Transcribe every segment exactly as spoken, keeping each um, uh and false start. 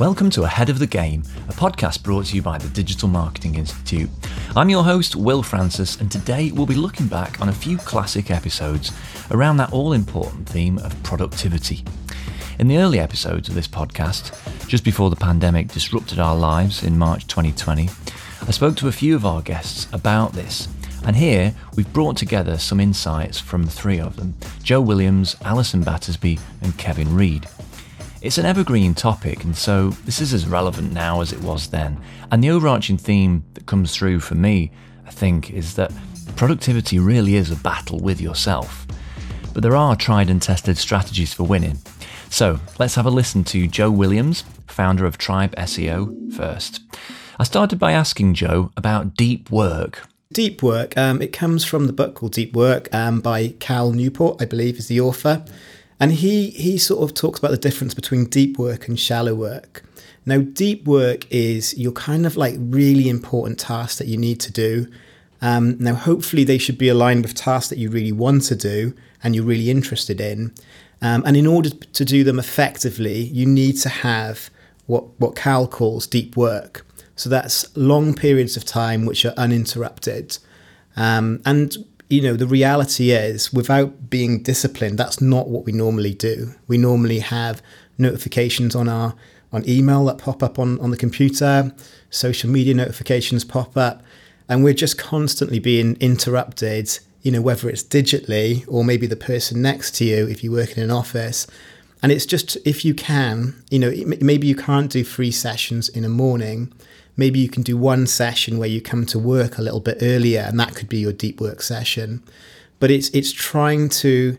Welcome to Ahead of the Game, a podcast brought to you by the Digital Marketing Institute. I'm your host, Will Francis, and today we'll be looking back on a few classic episodes around that all-important theme of productivity. In the early episodes of this podcast, just before the pandemic disrupted our lives in March twenty twenty, I spoke to a few of our guests about this. And here, we've brought together some insights from three of them, Joe Williams, Alison Battersby, and Kevin Reed. It's an evergreen topic, and so this is as relevant now as it was then. And the overarching theme that comes through for me, I think, is that productivity really is a battle with yourself. But there are tried and tested strategies for winning. So let's have a listen to Joe Williams, founder of Tribe S E O, first. I started by asking Joe about deep work. Deep Work, um, it comes from the book called Deep Work um, by Cal Newport, I believe, is the author. And he he sort of talks about the difference between deep work and shallow work. Now, deep work is your kind of like really important tasks that you need to do. Um, now, hopefully they should be aligned with tasks that you really want to do and you're really interested in. Um, and in order to do them effectively, you need to have what, what Cal calls deep work. So that's long periods of time which are uninterrupted. Um, and, you know, the reality is without being disciplined, that's not what we normally do. We normally have notifications on our on email that pop up on, on the computer, social media notifications pop up, and we're just constantly being interrupted, you know, whether it's digitally or maybe the person next to you if you work in an office. And it's just if you can, you know, maybe you can't do three sessions in a morning. Maybe you can do one session where you come to work a little bit earlier, and that could be your deep work session. But it's it's trying to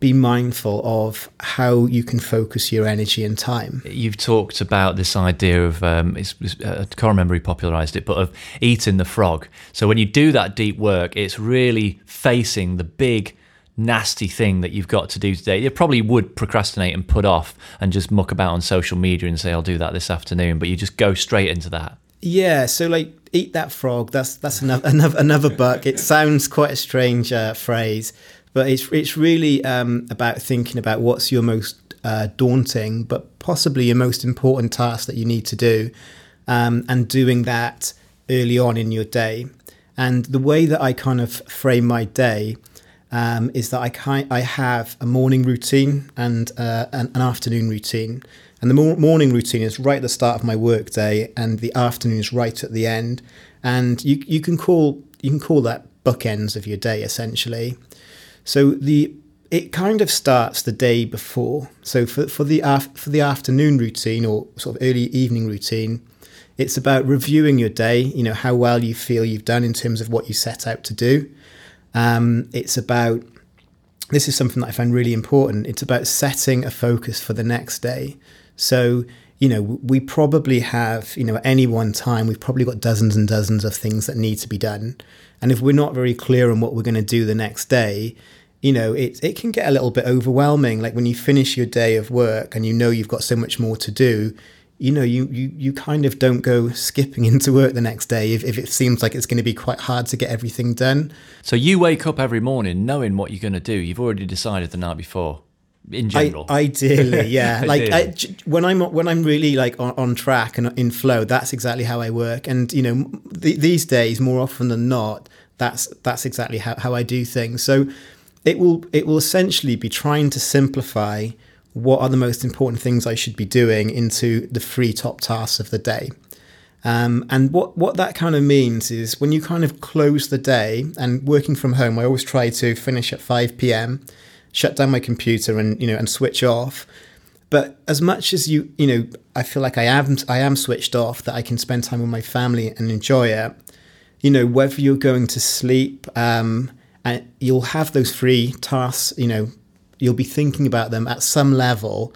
be mindful of how you can focus your energy and time. You've talked about this idea of, um, it's, I can't remember who popularised it, but of eating the frog. So when you do that deep work, it's really facing the big nasty thing that you've got to do today. You probably would procrastinate and put off and just muck about on social media and say, I'll do that this afternoon, but you just go straight into that. Yeah, so like eat that frog, that's that's another another, another buck. It sounds quite a strange uh, phrase, but it's it's really um, about thinking about what's your most uh, daunting, but possibly your most important task that you need to do, um, and doing that early on in your day. And the way that I kind of frame my day Um, is that I can, I have a morning routine and uh, an, an afternoon routine. And the mor- morning routine is right at the start of my work day, and the afternoon is right at the end. And you you can call you can call that bookends of your day, essentially. So the it kind of starts the day before. So for for the af- for the afternoon routine or sort of early evening routine, it's about reviewing your day, you know, how well you feel you've done in terms of what you set out to do. Um, it's about, this is something that I find really important. It's about setting a focus for the next day. So, you know, we probably have, you know, at any one time, we've probably got dozens and dozens of things that need to be done. And if we're not very clear on what we're going to do the next day, you know, it, it can get a little bit overwhelming. Like when you finish your day of work and you know, you've got so much more to do, you know, you, you, you kind of don't go skipping into work the next day if, if it seems like it's going to be quite hard to get everything done. So you wake up every morning knowing what you're going to do. You've already decided the night before, in general. I, ideally, yeah. Like I, when I'm when I'm really like on, on track and in flow, that's exactly how I work. And, you know, th- these days, more often than not, that's that's exactly how, how I do things. So it will it will essentially be trying to simplify what are the most important things I should be doing into the three top tasks of the day. Um, and what, what that kind of means is when you kind of close the day, and working from home, I always try to finish at five p.m, shut down my computer and, you know, and switch off. But as much as you, you know, I feel like I am, I am switched off, that I can spend time with my family and enjoy it, you know, whether you're going to sleep, um, and you'll have those three tasks, you know, you'll be thinking about them at some level,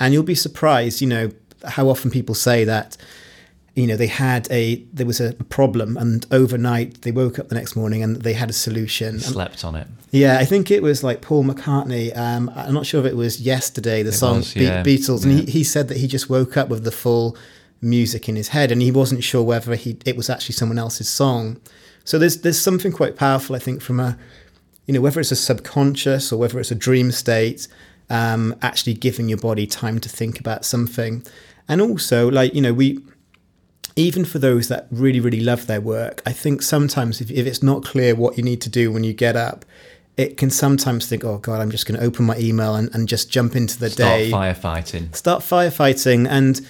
and you'll be surprised, you know, how often people say that, you know, they had a, there was a problem and overnight they woke up the next morning and they had a solution. Slept on it. Yeah. I think it was like Paul McCartney. Um, I'm not sure if it was Yesterday, the it song was, yeah. Be- Beatles. And yeah. he, he said that he just woke up with the full music in his head and he wasn't sure whether he, it was actually someone else's song. So there's, there's something quite powerful, I think, from a, you know, whether it's a subconscious or whether it's a dream state, um, actually giving your body time to think about something. And also, like, you know, we, even for those that really, really love their work, I think sometimes if, if it's not clear what you need to do when you get up, it can sometimes think, oh God, I'm just going to open my email and, and just jump into the Start day. Start firefighting. Start firefighting. And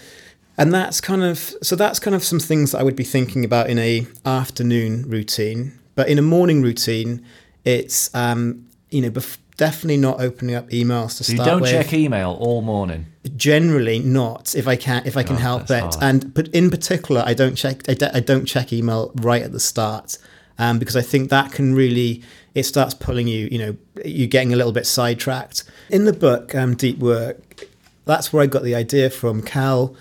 and that's kind of, so that's kind of some things that I would be thinking about in a afternoon routine. But in a morning routine, it's, um, you know, bef- definitely not opening up emails to so start with. You don't check email all morning? Generally not, if I can if I can oh, help it. Hard. And but in particular, I don't check I, de- I don't check email right at the start, um, because I think that can really, it starts pulling you, you know, you're getting a little bit sidetracked. In the book, um, Deep Work, that's where I got the idea from. Cal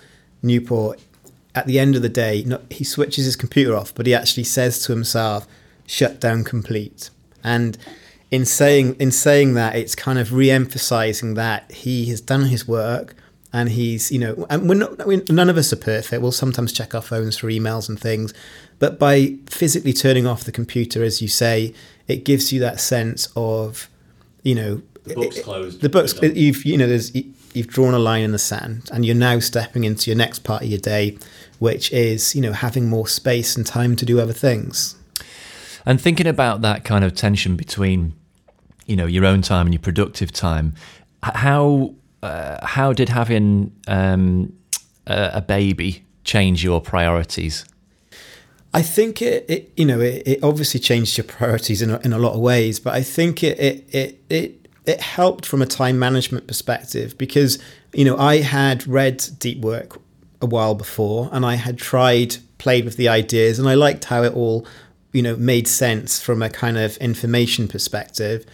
Newport, at the end of the day, not, he switches his computer off, but he actually says to himself, shut down complete. And in saying in saying that, it's kind of re-emphasizing that he has done his work, and he's, you know, and we're not, we're, none of us are perfect. We'll sometimes check our phones for emails and things, but by physically turning off the computer, as you say, it gives you that sense of, you know, the book's closed. The book's you've you know there's you've drawn a line in the sand, and you're now stepping into your next part of your day, which is, you know, having more space and time to do other things. And thinking about that kind of tension between, you know, your own time and your productive time, how uh, how did having um, a, a baby change your priorities? I think it, it you know, it, it obviously changed your priorities in a, in a lot of ways, but I think it it it it, it helped from a time management perspective, because, you know, I had read Deep Work a while before, and I had tried, played with the ideas, and I liked how it all, you know, made sense from a kind of information perspective,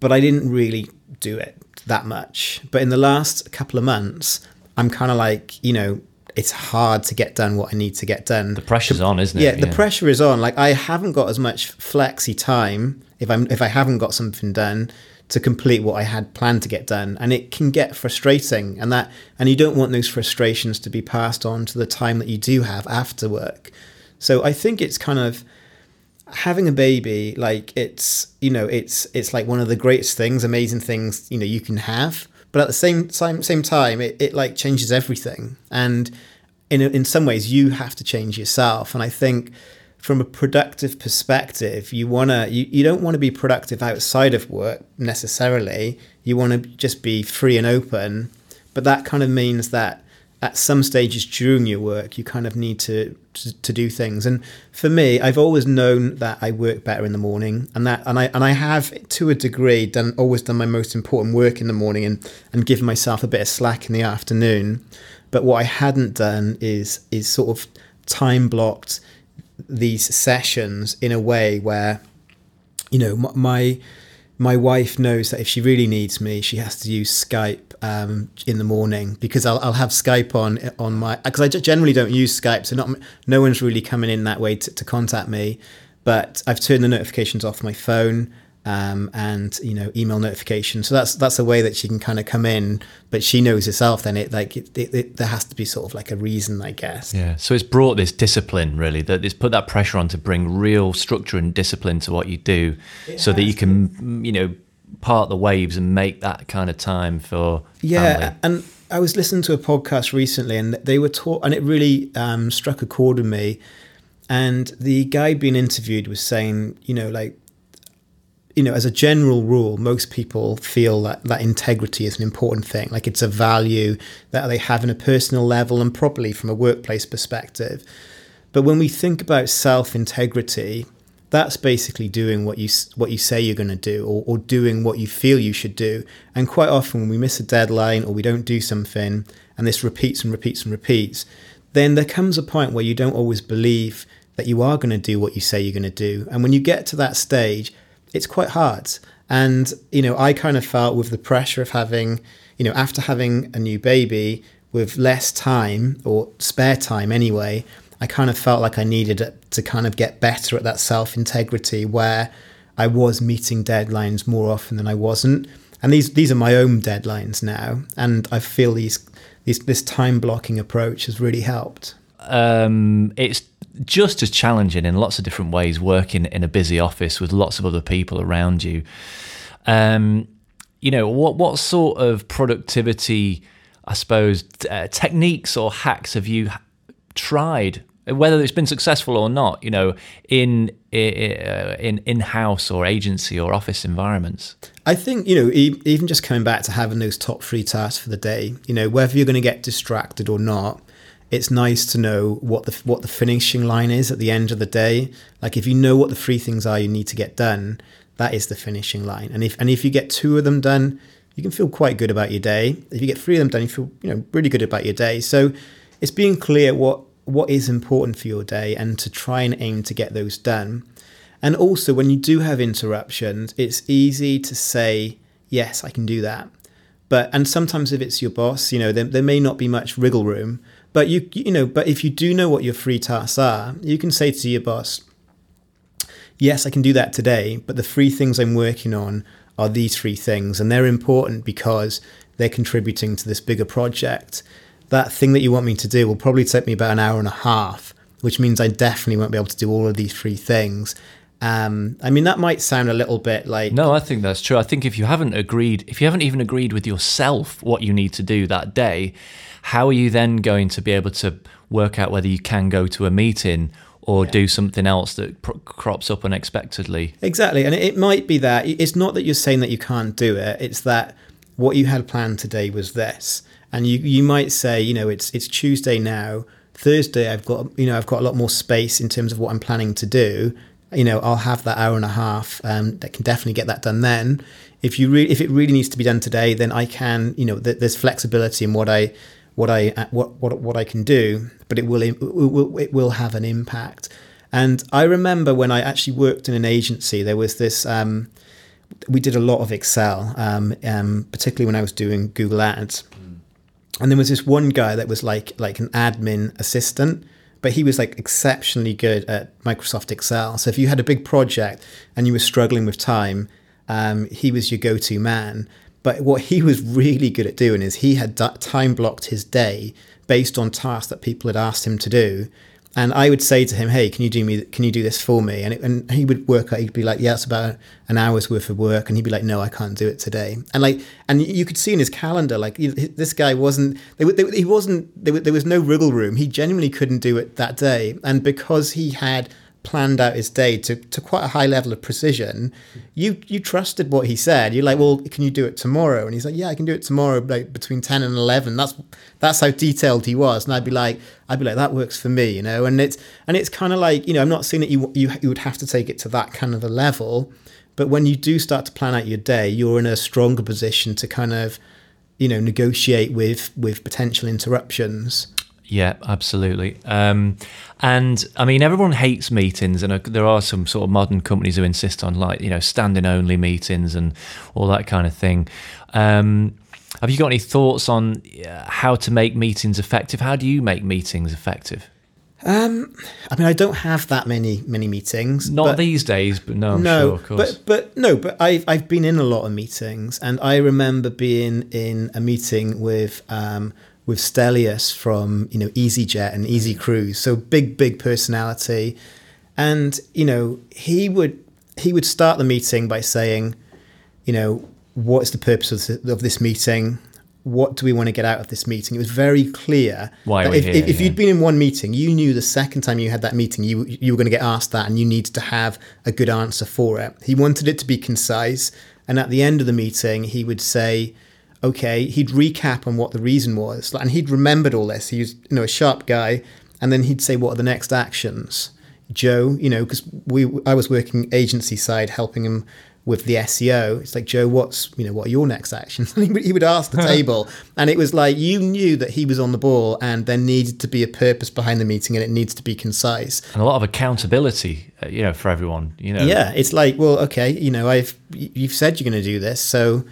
but I didn't really do it that much. But in the last couple of months, I'm kind of like, you know, it's hard to get done what I need to get done. The pressure's on, isn't it? Yeah, the yeah. pressure is on. Like, I haven't got as much flexi time if I'm if I haven't got something done to complete what I had planned to get done, and it can get frustrating. And that, and you don't want those frustrations to be passed on to the time that you do have after work. So I think it's kind of having a baby, like, it's, you know, it's it's like one of the greatest things, amazing things, you know, you can have. But at the same time, same time, it, it like changes everything. And in in some ways, you have to change yourself. And I think from a productive perspective, you wanna you, you don't want to be productive outside of work necessarily. You want to just be free and open. But that kind of means that at some stages during your work, you kind of need to, to to do things. And for me, I've always known that I work better in the morning, and that and I and I have, to a degree, done always done my most important work in the morning and and given myself a bit of slack in the afternoon. But what I hadn't done is is sort of time blocked these sessions in a way where, you know, my my wife knows that if she really needs me, she has to use Skype um, in the morning, because I'll, I'll have Skype on on my, because I generally don't use Skype, so not no one's really coming in that way to, to contact me. But I've turned the notifications off my phone, um, and, you know, email notifications. So that's that's a way that she can kind of come in, but she knows herself. Then it like it, it, it, there has to be sort of like a reason, I guess. Yeah. So it's brought this discipline, really, that it's put that pressure on to bring real structure and discipline to what you do, it so that you can, been. you know, part the waves and make that kind of time for yeah family. And I was listening to a podcast recently, and they were taught, and it really um struck a chord with me, and the guy being interviewed was saying, you know, like, you know, as a general rule, most people feel that that integrity is an important thing, like it's a value that they have on a personal level and probably from a workplace perspective. But when we think about self-integrity, that's basically doing what you what you say you're going to do, or, or doing what you feel you should do. And quite often when we miss a deadline or we don't do something, and this repeats and repeats and repeats, then there comes a point where you don't always believe that you are going to do what you say you're going to do. And when you get to that stage, it's quite hard. And, you know, I kind of felt with the pressure of having, you know, after having a new baby with less time, or spare time anyway, I kind of felt like I needed to kind of get better at that self-integrity, where I was meeting deadlines more often than I wasn't. And these these are my own deadlines now, and I feel these, these this time blocking approach has really helped. Um, it's just as challenging in lots of different ways working in a busy office with lots of other people around you. Um, you know, what what sort of productivity I suppose, uh, techniques or hacks have you tried, whether it's been successful or not, you know, in in in-house or agency or office environments? I think, you know, even just coming back to having those top three tasks for the day, you know, whether you're going to get distracted or not, it's nice to know what the what the finishing line is at the end of the day. Like, if you know what the three things are you need to get done, that is the finishing line. And if and if you get two of them done, you can feel quite good about your day. If you get three of them done, you feel, you know, really good about your day. So it's being clear what what is important for your day and to try and aim to get those done. And also, when you do have interruptions, it's easy to say, yes, I can do that. But, and sometimes if it's your boss, you know, there, there may not be much wriggle room, but you, you know, but if you do know what your free tasks are, you can say to your boss, yes, I can do that today, but the three things I'm working on are these three things, and they're important because they're contributing to this bigger project. That thing that you want me to do will probably take me about an hour and a half, which means I definitely won't be able to do all of these three things. Um, I mean, that might sound a little bit like... No, I think that's true. I think if you haven't agreed, if you haven't even agreed with yourself what you need to do that day, how are you then going to be able to work out whether you can go to a meeting or yeah. do something else that pr- crops up unexpectedly? Exactly. And it might be that it's not that you're saying that you can't do it. It's that what you had planned today was this. And you, you might say, you know, it's it's Tuesday now. Thursday, I've got, you know, I've got a lot more space in terms of what I'm planning to do. You know, I'll have that hour and a half. Um, that can definitely get that done then. If you re- if it really needs to be done today, then I can. You know, th- there's flexibility in what I, what I, what what what I can do, but it will it will it will have an impact. And I remember when I actually worked in an agency, there was this. Um, we did a lot of Excel, um, um, particularly when I was doing Google Ads, mm. and there was this one guy that was like like an admin assistant. But he was like exceptionally good at Microsoft Excel. So if you had a big project and you were struggling with time, um, he was your go-to man. But what he was really good at doing is he had time blocked his day based on tasks that people had asked him to do. And I would say to him, "Hey, can you do me? Can you do this for me?" And it, and he would work out. He'd be like, "Yeah, it's about an hour's worth of work," and he'd be like, "No, I can't do it today." And like, and you could see in his calendar, like this guy wasn't. They, they, he wasn't. They, there was no wriggle room. He genuinely couldn't do it that day. And because he had planned out his day to, to quite a high level of precision, you you trusted what he said. You're like, "Well, can you do it tomorrow?" And he's like, "Yeah, I can do it tomorrow, like between ten and eleven." That's that's how detailed he was. And I'd be like, I'd be like, that works for me, you know. And it's and it's kind of like, you know, I'm not saying that you you you would have to take it to that kind of a level, but when you do start to plan out your day, you're in a stronger position to kind of, you know, negotiate with with potential interruptions. Yeah, absolutely. Um, and I mean, everyone hates meetings, and there are some sort of modern companies who insist on, like, you know, standing only meetings and all that kind of thing. Um, have you got any thoughts on how to make meetings effective? How do you make meetings effective? Um, I mean, I don't have that many, many meetings. Not but, these days, but no, I'm no, sure, of course. But, but no, but I've, I've been in a lot of meetings, and I remember being in a meeting with... Um, with Stelios from, you know, EasyJet and EasyCruise. So big, big personality. And, you know, he would he would start the meeting by saying, you know, what is the purpose of this meeting? What do we want to get out of this meeting? It was very clear. Why are we if, here? If, if yeah. you'd been in one meeting, you knew the second time you had that meeting, you you were going to get asked that, and you needed to have a good answer for it. He wanted it to be concise. And at the end of the meeting, he would say, okay, he'd recap on what the reason was, and he'd remembered all this. He was, you know, a sharp guy, and then he'd say, "What are the next actions, Joe?" You know, because we, I was working agency side, helping him with the S E O. It's like, "Joe, what's, you know, what are your next actions?" And he would, he would ask the table, and it was like you knew that he was on the ball, and there needed to be a purpose behind the meeting, and it needs to be concise and a lot of accountability, you know, for everyone. You know, yeah, it's like, well, okay, you know, I've you've said you're going to do this, so.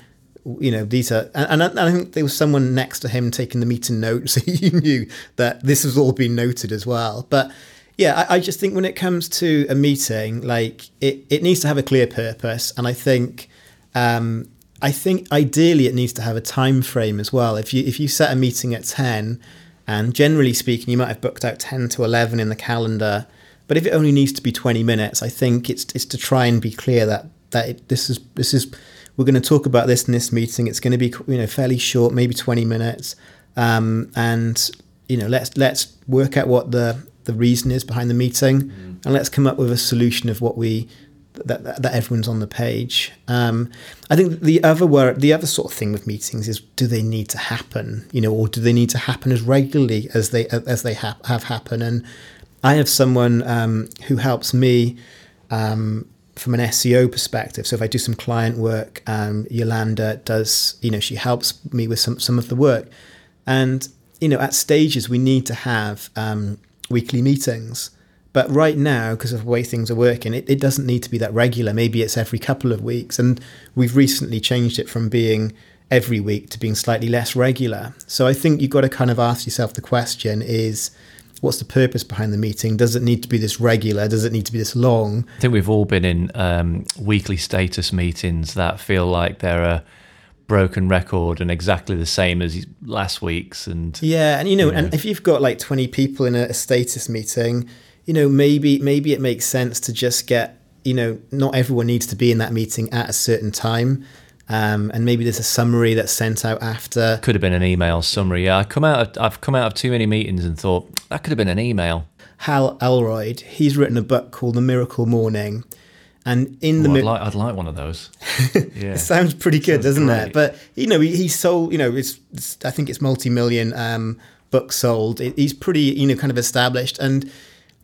You know, these are, and, and I think there was someone next to him taking the meeting notes, so you knew that this has all been noted as well. But yeah, I, I just think when it comes to a meeting, like it, it needs to have a clear purpose, and I think, um, I think ideally it needs to have a time frame as well. If you if you set a meeting at ten, and generally speaking, you might have booked out ten to eleven in the calendar, but if it only needs to be twenty minutes, I think it's it's to try and be clear that that it, this is this is. We're going to talk about this in this meeting. It's going to be, you know, fairly short, maybe twenty minutes. um, and you know, let's let's work out what the the reason is behind the meeting, mm. and let's come up with a solution of what we that that, that everyone's on the page. Um, I think the other wor- the other sort of thing with meetings is, do they need to happen? You know, or do they need to happen as regularly as they as they ha- have happen? And I have someone um, who helps me um, from an S E O perspective. So if I do some client work, um, Yolanda does, you know, she helps me with some, some of the work. And, you know, at stages, we need to have um, weekly meetings. But right now, because of the way things are working, it, it doesn't need to be that regular. Maybe it's every couple of weeks. And we've recently changed it from being every week to being slightly less regular. So I think you've got to kind of ask yourself the question is, what's the purpose behind the meeting? Does it need to be this regular? Does it need to be this long? I think we've all been in um, weekly status meetings that feel like they're a broken record and exactly the same as last week's. And yeah, and you know, you know. and if you've got like twenty people in a, a status meeting, you know, maybe maybe it makes sense to just get, you know, not everyone needs to be in that meeting at a certain time. Um, and maybe there's a summary that's sent out after. Could have been an email summary. Yeah, I come out. Of, I've come out of too many meetings and thought that could have been an email. Hal Elrod, he's written a book called The Miracle Morning, and in the oh, I'd, mi- like, I'd like one of those. Yeah. It sounds pretty good, sounds doesn't great. It? But you know, he, he sold. You know, it's, it's I think it's multi-million um, books sold. It, he's pretty, you know, kind of established, and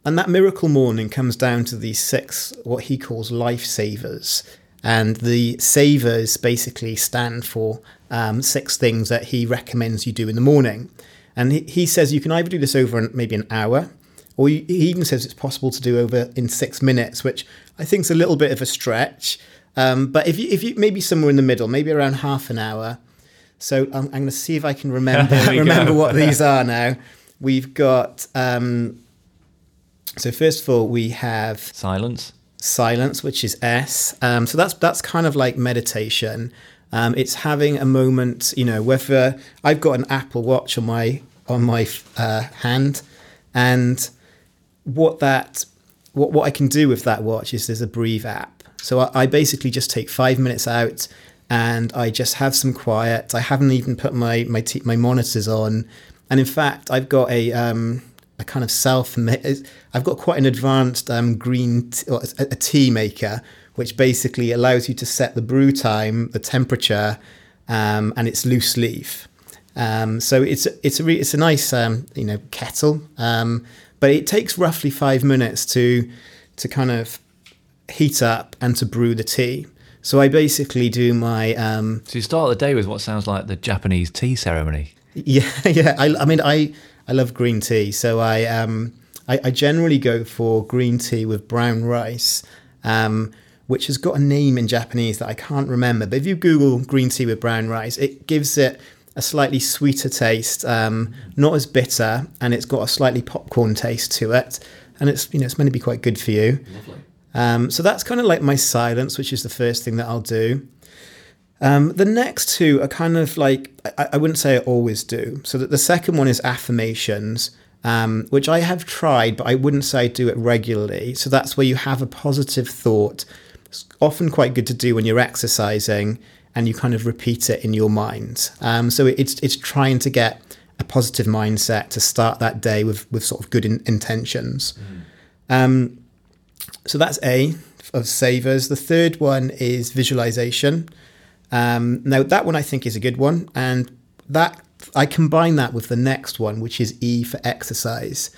and that Miracle Morning comes down to these six what he calls lifesavers. And the savers basically stand for um, six things that he recommends you do in the morning. And he, he says you can either do this over maybe an hour, or you, he even says it's possible to do over in six minutes, which I think is a little bit of a stretch. Um, but if you, if you maybe somewhere in the middle, maybe around half an hour. So I'm, I'm going to see if I can remember remember what these are now. We've got um, so first of all we have silence. Silence, which is S. Um, so that's that's kind of like meditation. Um, it's having a moment, you know, whether I've got an Apple Watch on my on my uh, hand, and what that what what I can do with that watch is there's a Breathe app. So I, I basically just take five minutes out, and I just have some quiet. I haven't even put my my t- my monitors on, and in fact, I've got a. Um, a kind of self, I've got quite an advanced um, green, t- or a tea maker, which basically allows you to set the brew time, the temperature, um, and it's loose leaf. Um, so it's it's a re- it's a nice um, you know kettle, um, but it takes roughly five minutes to to kind of heat up and to brew the tea. So I basically do my. Um, so you start the day with what sounds like the Japanese tea ceremony. Yeah, yeah. I, I mean, I. I love green tea, so I um I, I generally go for green tea with brown rice, um, which has got a name in Japanese that I can't remember. But if you Google green tea with brown rice, it gives it a slightly sweeter taste, um, not as bitter, and it's got a slightly popcorn taste to it, and it's you know it's meant to be quite good for you. Lovely. Um, so that's kind of like my silence, which is the first thing that I'll do. Um, the next two are kind of like, I, I wouldn't say I always do. So that the second one is affirmations, um, which I have tried, but I wouldn't say I do it regularly. So that's where you have a positive thought. It's often quite good to do when you're exercising and you kind of repeat it in your mind. Um, so it, it's it's trying to get a positive mindset to start that day with, with sort of good in, intentions. Mm. Um, so that's A of savers. The third one is visualization. Um, now that one I think is a good one, and that I combine that with the next one, which is E for exercise.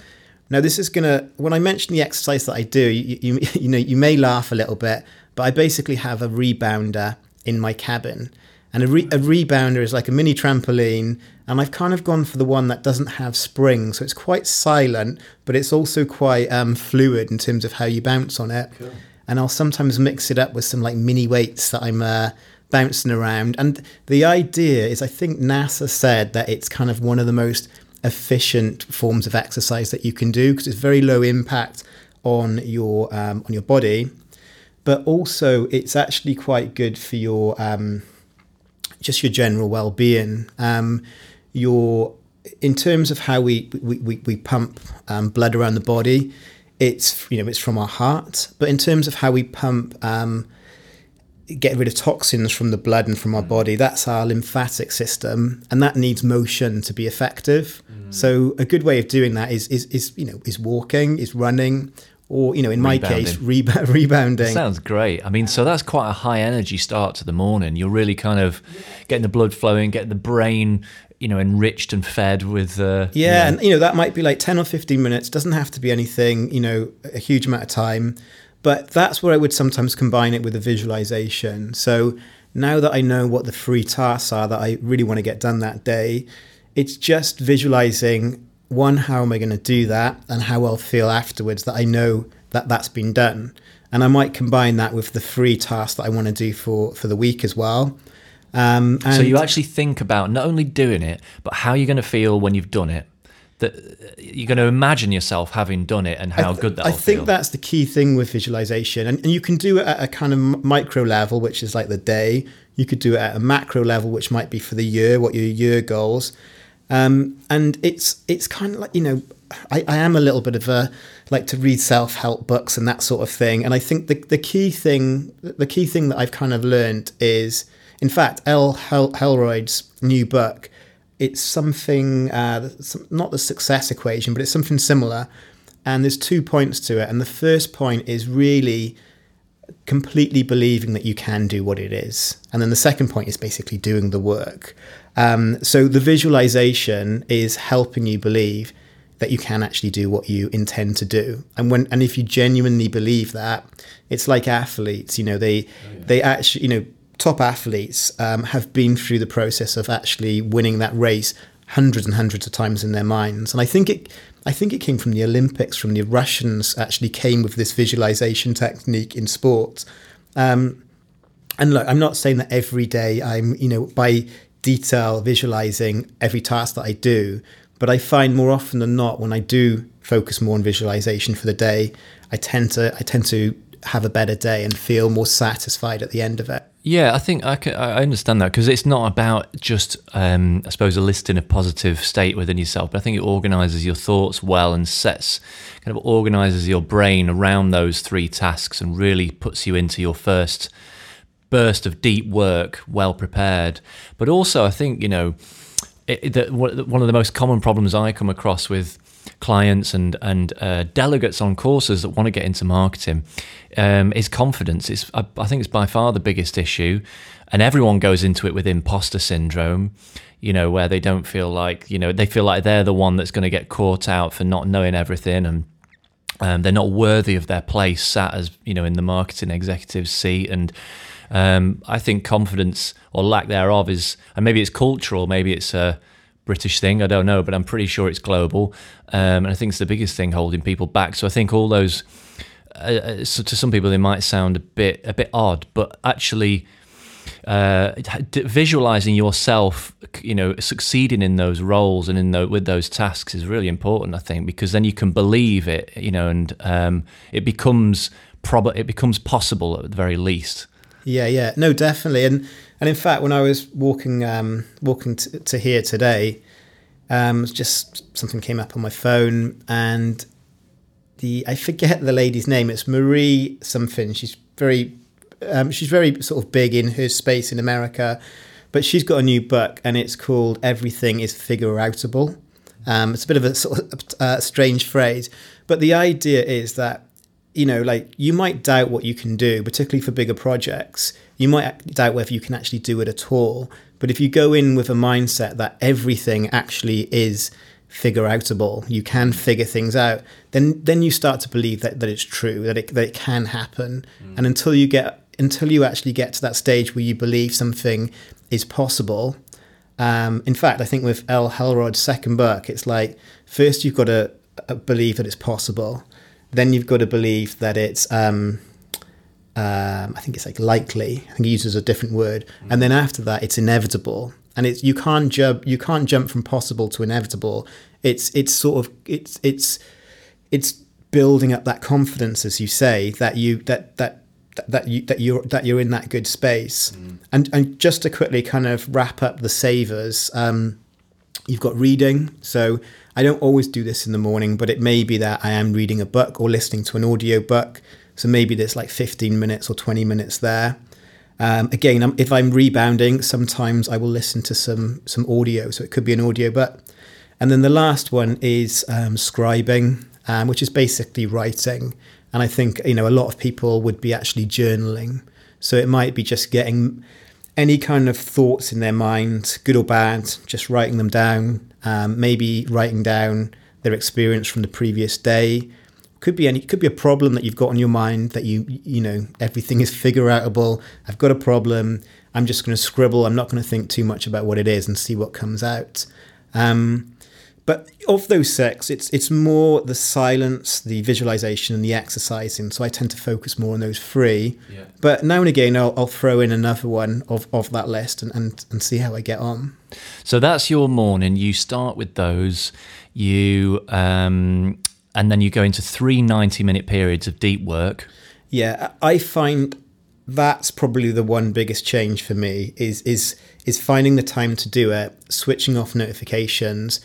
Now this is gonna when I mention the exercise that I do, you, you, you know you may laugh a little bit, but I basically have a rebounder in my cabin, and a, re, a rebounder is like a mini trampoline, and I've kind of gone for the one that doesn't have springs, so it's quite silent, but it's also quite um, fluid in terms of how you bounce on it. Cool. And I'll sometimes mix it up with some like mini weights that I'm. Uh, bouncing around. And the idea is I think NASA said that it's kind of one of the most efficient forms of exercise that you can do because it's very low impact on your um, on your body, but also it's actually quite good for your um, just your general well-being. Um, your in terms of how we we, we, we pump um, blood around the body, it's you know it's from our heart, but in terms of how we pump um, get rid of toxins from the blood and from our mm. body. That's our lymphatic system, and that needs motion to be effective. Mm. So a good way of doing that is, is, is, you know, is walking, is running, or, you know, in my case, reba- rebounding. That sounds great. I mean, so that's quite a high energy start to the morning. You're really kind of getting the blood flowing, getting the brain, you know, enriched and fed with... Uh, yeah, you know. And, you know, that might be like ten or fifteen minutes. Doesn't have to be anything, you know, a huge amount of time. But that's where I would sometimes combine it with a visualization. So now that I know what the three tasks are that I really want to get done that day, it's just visualizing, one, how am I going to do that, and how I'll feel afterwards that I know that that's been done. And I might combine that with the three tasks that I want to do for, for the week as well. Um, and so you actually think about not only doing it, but how you're going to feel when you've done it. That you're going to imagine yourself having done it and how th- good that will feel. I think that's the key thing with visualization. And, and you can do it at a kind of micro level, which is like the day. You could do it at a macro level, which might be for the year, what your year goals. Um, and it's it's kind of like, you know, I, I am a little bit of a, like to read self-help books and that sort of thing. And I think the, the key thing, the key thing that I've kind of learned is, in fact, L. Hel- Elrod's new book, it's something, uh, not the success equation, but it's something similar. And there's two points to it. And the first point is really completely believing that you can do what it is. And then the second point is basically doing the work. Um, so the visualization is helping you believe that you can actually do what you intend to do. And when, and if you genuinely believe that, it's like athletes, you know, they, oh, yeah. they actually, you know, top athletes um, have been through the process of actually winning that race hundreds and hundreds of times in their minds. And I think it I think it came from the Olympics, from the Russians actually came with this visualization technique in sports. Um, and look, I'm not saying that every day I'm, you know, by detail visualizing every task that I do, but I find more often than not when I do focus more on visualization for the day, I tend to I tend to have a better day and feel more satisfied at the end of it. Yeah, I think I can, I understand that, because it's not about just, um, I suppose, eliciting a positive state within yourself, but I think it organises your thoughts well and sets, kind of organises your brain around those three tasks and really puts you into your first burst of deep work, well prepared. But also, I think, you know, it, the, one of the most common problems I come across with clients and and uh, delegates on courses that want to get into marketing um, is confidence. It's I, I think it's by far the biggest issue, and everyone goes into it with imposter syndrome, you know, where they don't feel like, you know, they feel like they're the one that's going to get caught out for not knowing everything, and um, they're not worthy of their place sat as, you know, in the marketing executive seat. And um, I think confidence or lack thereof is, and maybe it's cultural, maybe it's a uh, British thing, I don't know, but I'm pretty sure it's global, um, and I think it's the biggest thing holding people back. So I think all those, uh, so to some people they might sound a bit a bit odd, but actually uh, visualizing yourself, you know, succeeding in those roles and in the, with those tasks is really important, I think, because then you can believe it, you know, and um, it becomes prob- it becomes possible at the very least. Yeah, yeah, no, definitely, and. And in fact, when I was walking um, walking t- to here today, um, just something came up on my phone, and the I forget the lady's name. It's Marie something. She's very um, she's very sort of big in her space in America, but she's got a new book, and it's called "Everything is Figureoutable." Um, it's a bit of a sort of uh, strange phrase, but the idea is that, you know, like, you might doubt what you can do, particularly for bigger projects. You might doubt whether you can actually do it at all. But if you go in with a mindset that everything actually is figureoutable, you can figure things out, then then you start to believe that, that it's true, that it, that it can happen. Mm. And until you get until you actually get to that stage where you believe something is possible, um, in fact, I think with L. Elrod's second book, it's like, first you've got to believe that it's possible. Then you've got to believe that it's, um, um, I think it's like likely. I think he uses a different word. Mm. And then after that, it's inevitable. And it's you can't jump. You can't jump from possible to inevitable. It's it's sort of it's it's it's building up that confidence, as you say, that you that that that you that you're that you're in that good space. Mm. And and just to quickly kind of wrap up the savers. Um, You've got reading. So I don't always do this in the morning, but it may be that I am reading a book or listening to an audio book. So maybe there's like fifteen minutes or twenty minutes there. Um, again, if I'm rebounding, sometimes I will listen to some some audio. So it could be an audio book. And then the last one is um, scribing, um, which is basically writing. And I think, you know, a lot of people would be actually journaling. So it might be just getting any kind of thoughts in their mind, good or bad, just writing them down, um, maybe writing down their experience from the previous day. Could be any, could be a problem that you've got on your mind that you, you know, everything is figureoutable. I've got a problem. I'm just going to scribble. I'm not going to think too much about what it is and see what comes out. Um, but of those six, it's, it's more the silence, the visualization and the exercising. So I tend to focus more on those three, yeah. But now and again, I'll, I'll throw in another one of, of that list and, and, and see how I get on. So that's your morning. You start with those, you, um, and then you go into three ninety-minute periods of deep work. Yeah, I find that's probably the one biggest change for me is is is finding the time to do it, switching off notifications,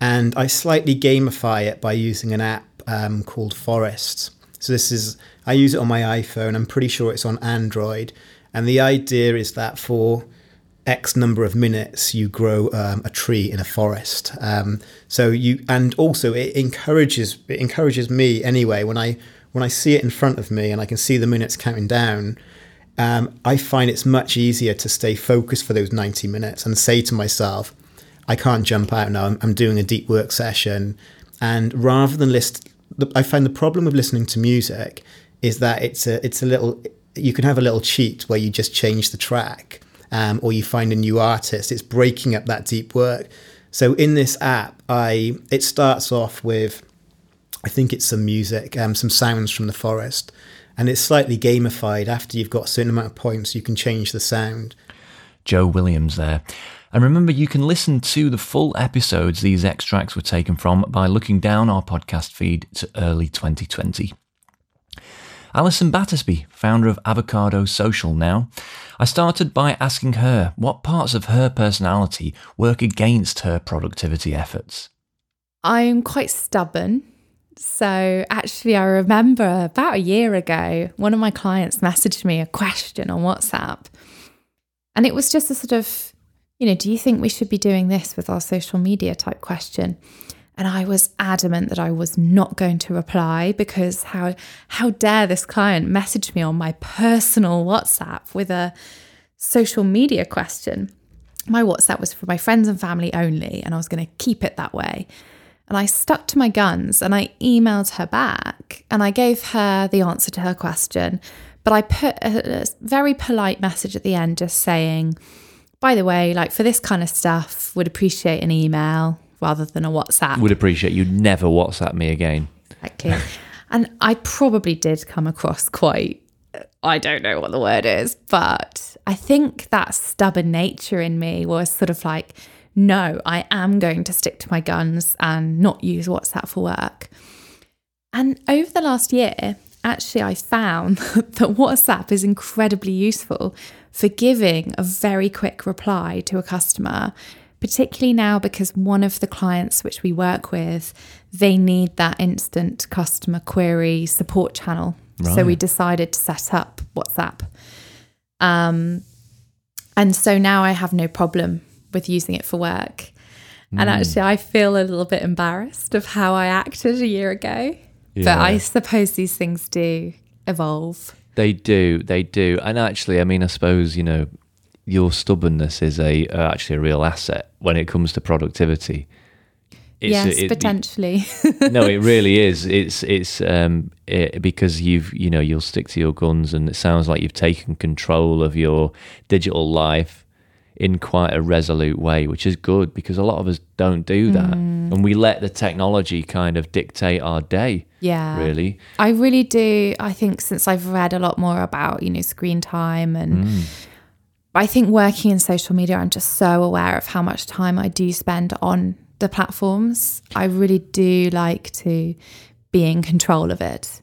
and I slightly gamify it by using an app um, called Forest. So this is, I use it on my iPhone. I'm pretty sure it's on Android, and the idea is that for X number of minutes, you grow um, a tree in a forest. Um, so you, and also it encourages it encourages me anyway. When I when I see it in front of me and I can see the minutes counting down, um, I find it's much easier to stay focused for those ninety minutes and say to myself, I can't jump out now. I'm, I'm doing a deep work session, and rather than list, I find the problem with listening to music is that it's a it's a little. You can have a little cheat where you just change the track. Um, or you find a new artist, it's breaking up that deep work. So in this app, I it starts off with, I think it's some music, um, some sounds from the forest, and it's slightly gamified. After you've got a certain amount of points, you can change the sound. Joe Williams there. And remember, you can listen to the full episodes these extracts were taken from by looking down our podcast feed to early twenty twenty. Alison Battersby, founder of Avocado Social now. I started by asking her what parts of her personality work against her productivity efforts. I'm quite stubborn. So actually, I remember about a year ago, one of my clients messaged me a question on WhatsApp. And it was just a sort of, you know, do you think we should be doing this with our social media type question? And I was adamant that I was not going to reply because how how dare this client message me on my personal WhatsApp with a social media question. My WhatsApp was for my friends and family only, and I was going to keep it that way. And I stuck to my guns and I emailed her back and I gave her the answer to her question. But I put a, a very polite message at the end just saying, by the way, like for this kind of stuff, would appreciate an email rather than a WhatsApp. Would appreciate you never WhatsApp me again. Exactly. And I probably did come across quite, I don't know what the word is, but I think that stubborn nature in me was sort of like, no, I am going to stick to my guns and not use WhatsApp for work. And over the last year, actually, I found that WhatsApp is incredibly useful for giving a very quick reply to a customer, particularly now because one of the clients which we work with, they need that instant customer query support channel. Right. So we decided to set up WhatsApp. Um, and so now I have no problem with using it for work. Mm. And actually, I feel a little bit embarrassed of how I acted a year ago. Yeah. But I suppose these things do evolve. They do. They do. And actually, I mean, I suppose, you know, your stubbornness is a uh, actually a real asset when it comes to productivity. It's, yes, it, potentially. It, no, it really is. It's it's um, it, because you've you know you'll stick to your guns, and it sounds like you've taken control of your digital life in quite a resolute way, which is good because a lot of us don't do that, mm. and we let the technology kind of dictate our day. Yeah, really. I really do. I think since I've read a lot more about you know screen time and. Mm. I think working in social media, I'm just so aware of how much time I do spend on the platforms. I really do like to be in control of it.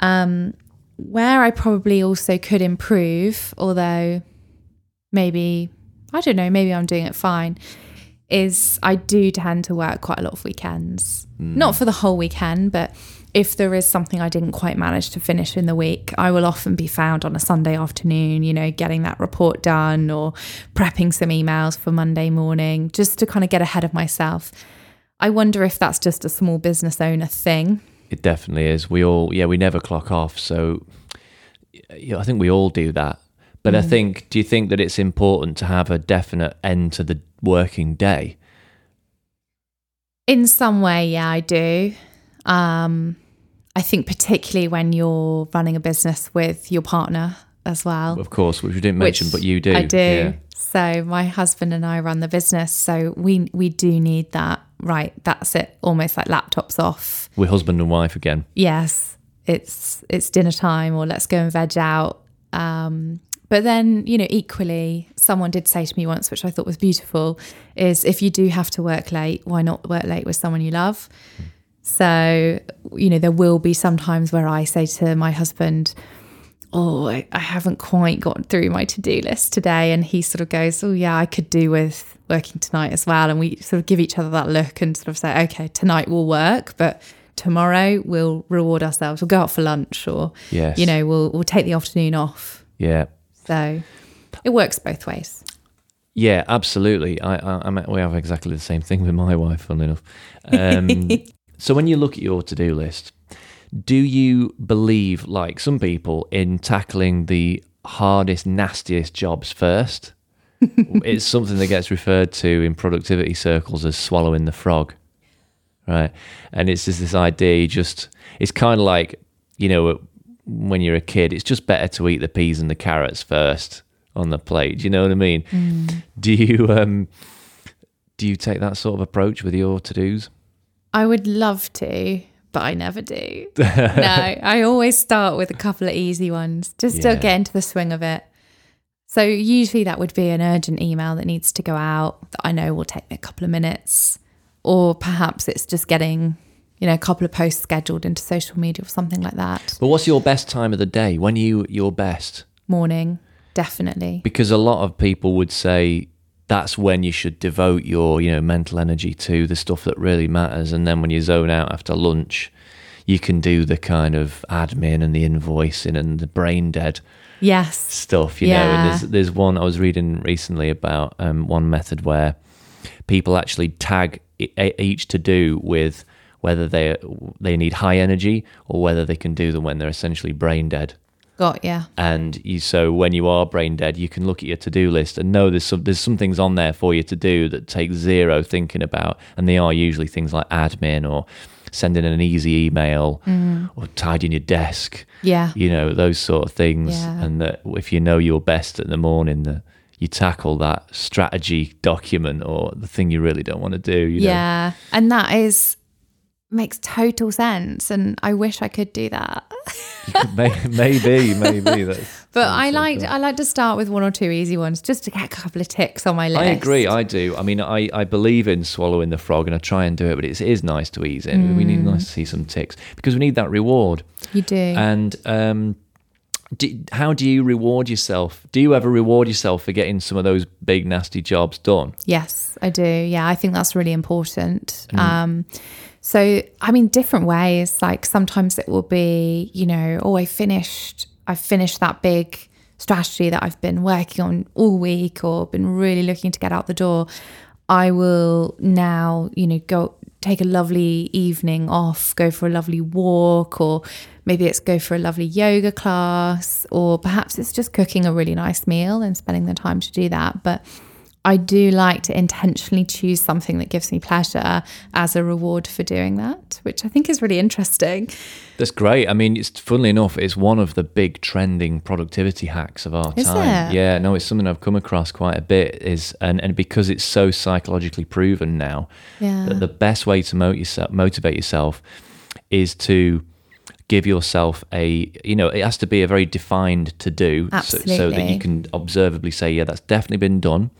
Um, where I probably also could improve, although maybe, I don't know, maybe I'm doing it fine, is I do tend to work quite a lot of weekends. Mm. Not for the whole weekend, but if there is something I didn't quite manage to finish in the week, I will often be found on a Sunday afternoon, you know, getting that report done or prepping some emails for Monday morning, just to kind of get ahead of myself. I wonder if that's just a small business owner thing. It definitely is. We all, yeah, we never clock off. So yeah, I think we all do that. But mm. I think, do you think that it's important to have a definite end to the working day? In some way, yeah, I do. Um, I think particularly when you're running a business with your partner as well. Of course, which we didn't mention, but you do. I do. Yeah. So my husband and I run the business. So we we do need that. Right, that's it. Almost like laptops off. We're husband and wife again. Yes. It's it's dinner time, or let's go and veg out. Um, but then, you know, equally, someone did say to me once, which I thought was beautiful, is if you do have to work late, why not work late with someone you love? Mm. So, you know, there will be some times where I say to my husband, oh, I, I haven't quite got through my to-do list today. And he sort of goes, oh yeah, I could do with working tonight as well. And we sort of give each other that look and sort of say, okay, tonight we'll work, but tomorrow we'll reward ourselves. We'll go out for lunch, or, yes, you know, we'll we'll take the afternoon off. Yeah. So it works both ways. Yeah, absolutely. I, I, I we have exactly the same thing with my wife, funnily enough. Um So when you look at your to-do list, do you believe, like some people, in tackling the hardest, nastiest jobs first? It's something that gets referred to in productivity circles as swallowing the frog, right? And it's just this idea, you just, it's kind of like, you know, when you're a kid, it's just better to eat the peas and the carrots first on the plate. Do you know what I mean? Mm. Do you um, do you take that sort of approach with your to-dos? I would love to, but I never do. No, I always start with a couple of easy ones, just yeah. to get into the swing of it. So usually that would be an urgent email that needs to go out that I know will take me a couple of minutes, or perhaps it's just getting, you know, a couple of posts scheduled into social media or something like that. But what's your best time of the day? When are you at your best? Morning, definitely. Because a lot of people would say, that's when you should devote your, you know, mental energy to the stuff that really matters. And then when you zone out after lunch, you can do the kind of admin and the invoicing and the brain dead yes. stuff, you yeah. know. And there's there's one I was reading recently about um, one method where people actually tag each to do with whether they they need high energy or whether they can do them when they're essentially brain dead. Got yeah. And you, so when you are brain dead, you can look at your to-do list and know there's some, there's some things on there for you to do that take zero thinking about. And they are usually things like admin or sending an easy email mm. or tidying your desk. Yeah. You know, those sort of things. Yeah. And that if you know your best in the morning, that you tackle that strategy document or the thing you really don't want to do. You yeah. know? And that is... makes total sense, and I wish I could do that. maybe maybe that's, but I like I like to start with one or two easy ones just to get a couple of ticks on my list. I agree. I do. I mean, I, I believe in swallowing the frog, and I try and do it, but it is nice to ease in. Mm. We need nice to see some ticks because we need that reward. You do. And um, do, how do you reward yourself? Do you ever reward yourself for getting some of those big nasty jobs done? Yes, I do. Yeah, I think that's really important. Mm. Um. So, I mean, different ways, like sometimes it will be, you know, oh, I finished, I finished that big strategy that I've been working on all week or been really looking to get out the door. I will now, you know, go take a lovely evening off, go for a lovely walk, or maybe it's go for a lovely yoga class, or perhaps it's just cooking a really nice meal and spending the time to do that. But I do like to intentionally choose something that gives me pleasure as a reward for doing that, which I think is really interesting. That's great. I mean, it's funnily enough, it's one of the big trending productivity hacks of our is time. It? Yeah, no, it's something I've come across quite a bit is, and, and because it's so psychologically proven now, yeah. that the best way to motivate yourself, motivate yourself is to give yourself a, you know, it has to be a very defined to-do so, so that you can observably say, yeah, that's definitely been done.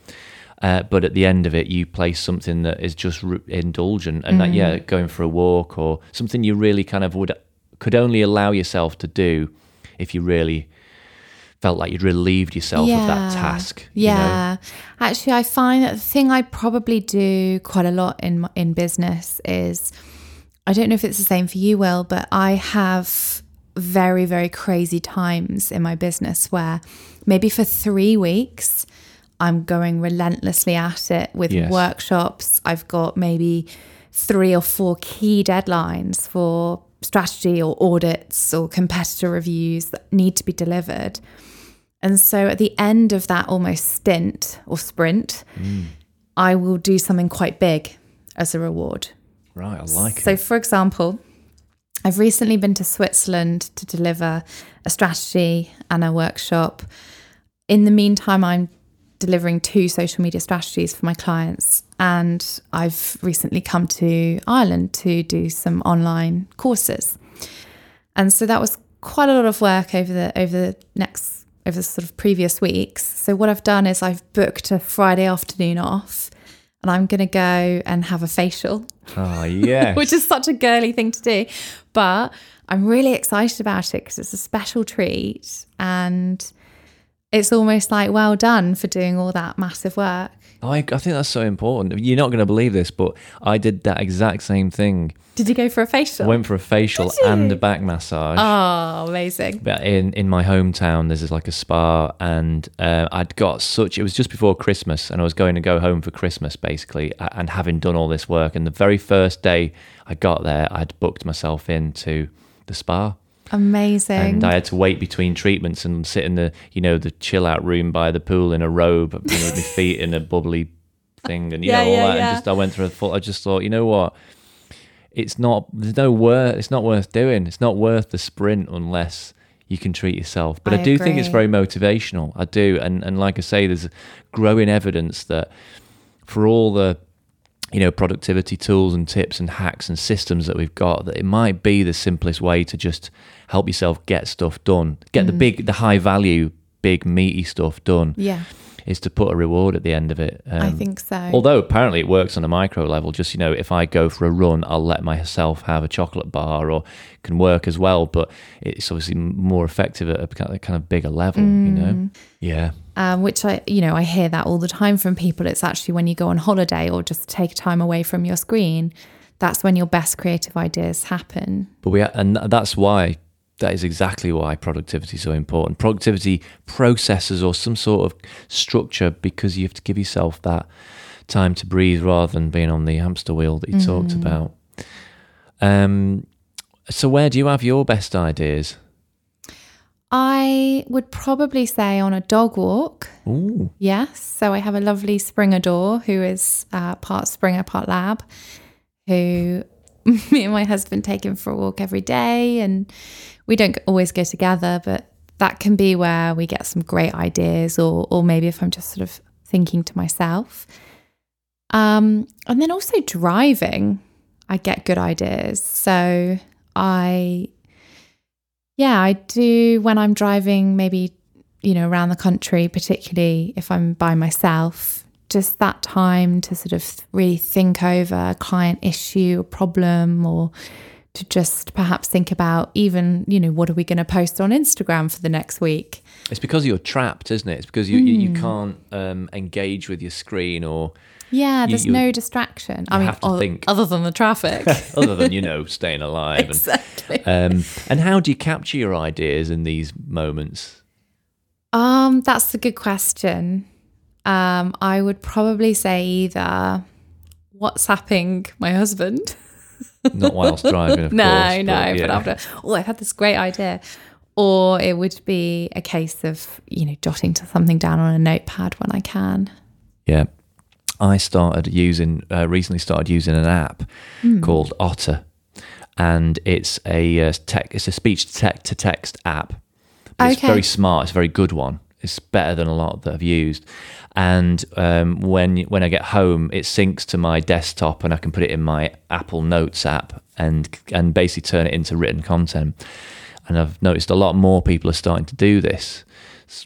Uh, but at the end of it, you place something that is just re- indulgent and mm. that, yeah, going for a walk or something you really kind of would could only allow yourself to do if you really felt like you'd relieved yourself yeah. of that task. Yeah. You know? Actually, I find that the thing I probably do quite a lot in in business is, I don't know if it's the same for you, Will, but I have very, very crazy times in my business where maybe for three weeks I'm going relentlessly at it with yes. workshops. I've got maybe three or four key deadlines for strategy or audits or competitor reviews that need to be delivered. And so at the end of that almost stint or sprint, mm. I will do something quite big as a reward. Right, I like so it. So for example, I've recently been to Switzerland to deliver a strategy and a workshop. In the meantime, I'm delivering two social media strategies for my clients. And I've recently come to Ireland to do some online courses. And so that was quite a lot of work over the over the next over the sort of previous weeks. So what I've done is I've booked a Friday afternoon off, and I'm going to go and have a facial. Oh, yeah. Which is such a girly thing to do. But I'm really excited about it because it's a special treat. And it's almost like, well done for doing all that massive work. I, I think that's so important. You're not going to believe this, but I did that exact same thing. Did you go for a facial? I went for a facial and a back massage. Oh, amazing. But in, in my hometown, there's like a spa, and uh, I'd got such, it was just before Christmas, and I was going to go home for Christmas, basically, and having done all this work. And the very first day I got there, I'd booked myself into the spa. Amazing. And I had to wait between treatments and sit in the, you know, the chill out room by the pool in a robe, you know, with my feet in a bubbly thing and, you yeah, know, all yeah, that. Yeah. And just, I went through a full, I just thought, you know what? It's not, there's no worth, it's not worth doing. It's not worth the sprint unless you can treat yourself. But I, I do agree. think it's very motivational. I do. And, and like I say, there's growing evidence that for all the, you know, productivity tools and tips and hacks and systems that we've got, that it might be the simplest way to just help yourself get stuff done, get mm. the big, the high value, big meaty stuff done. Yeah. Is to put a reward at the end of it. Um, I think so. Although apparently it works on a micro level. Just, you know, if I go for a run, I'll let myself have a chocolate bar, or can work as well. But it's obviously more effective at a kind of bigger level, mm. you know? Yeah. Um, which I, you know, I hear that all the time from people. It's actually when you go on holiday or just take time away from your screen, that's when your best creative ideas happen. But we, and that's why, that is exactly why productivity is so important. Productivity processes or some sort of structure, because you have to give yourself that time to breathe rather than being on the hamster wheel that you mm. talked about. Um, so where do you have your best ideas? I would probably say on a dog walk. Ooh. Yes. So I have a lovely Springer door who is uh, part Springer, part lab, who me and my husband take him for a walk every day, and we don't always go together, but that can be where we get some great ideas, or or maybe if I'm just sort of thinking to myself. Um, and then also driving, I get good ideas. So I, yeah, I do when I'm driving, maybe, you know, around the country, particularly if I'm by myself, just that time to sort of really think over a client issue or problem, or to just perhaps think about even, you know, what are we going to post on Instagram for the next week? It's because you're trapped, isn't it? It's because you, mm. you, you can't um, engage with your screen, or... Yeah, there's you, you, no distraction. I mean, have to o- think. Other than the traffic. Other than, you know, staying alive. Exactly. And, um, and how do you capture your ideas in these moments? Um, that's a good question. Um, I would probably say either WhatsApping my husband. Not whilst driving, of no, course. No, no, but, yeah. but after, oh, I've had this great idea. Or it would be a case of, you know, jotting something down on a notepad when I can. Yeah. I started using, uh, recently started using an app mm. called Otter. And it's a uh, tech, it's a speech to te- text app. But okay. It's very smart. It's a very good one. It's better than a lot that I've used. And um, when when I get home, it syncs to my desktop, and I can put it in my Apple Notes app and and basically turn it into written content. And I've noticed a lot more people are starting to do this,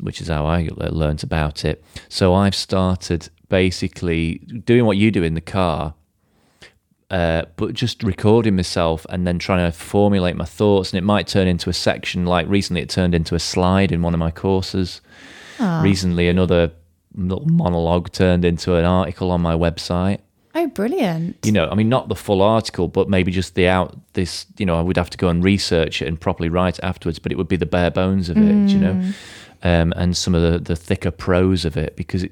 which is how I learned about it. So I've started basically doing what you do in the car, uh, but just recording myself and then trying to formulate my thoughts. And it might turn into a section. Like recently it turned into a slide in one of my courses. Aww. Recently another little monologue turned into an article on my website. Oh, brilliant. You know, I mean, not the full article, but maybe just the out, this, you know, I would have to go and research it and properly write it afterwards, but it would be the bare bones of it, mm. you know, um, and some of the, the thicker prose of it, because it,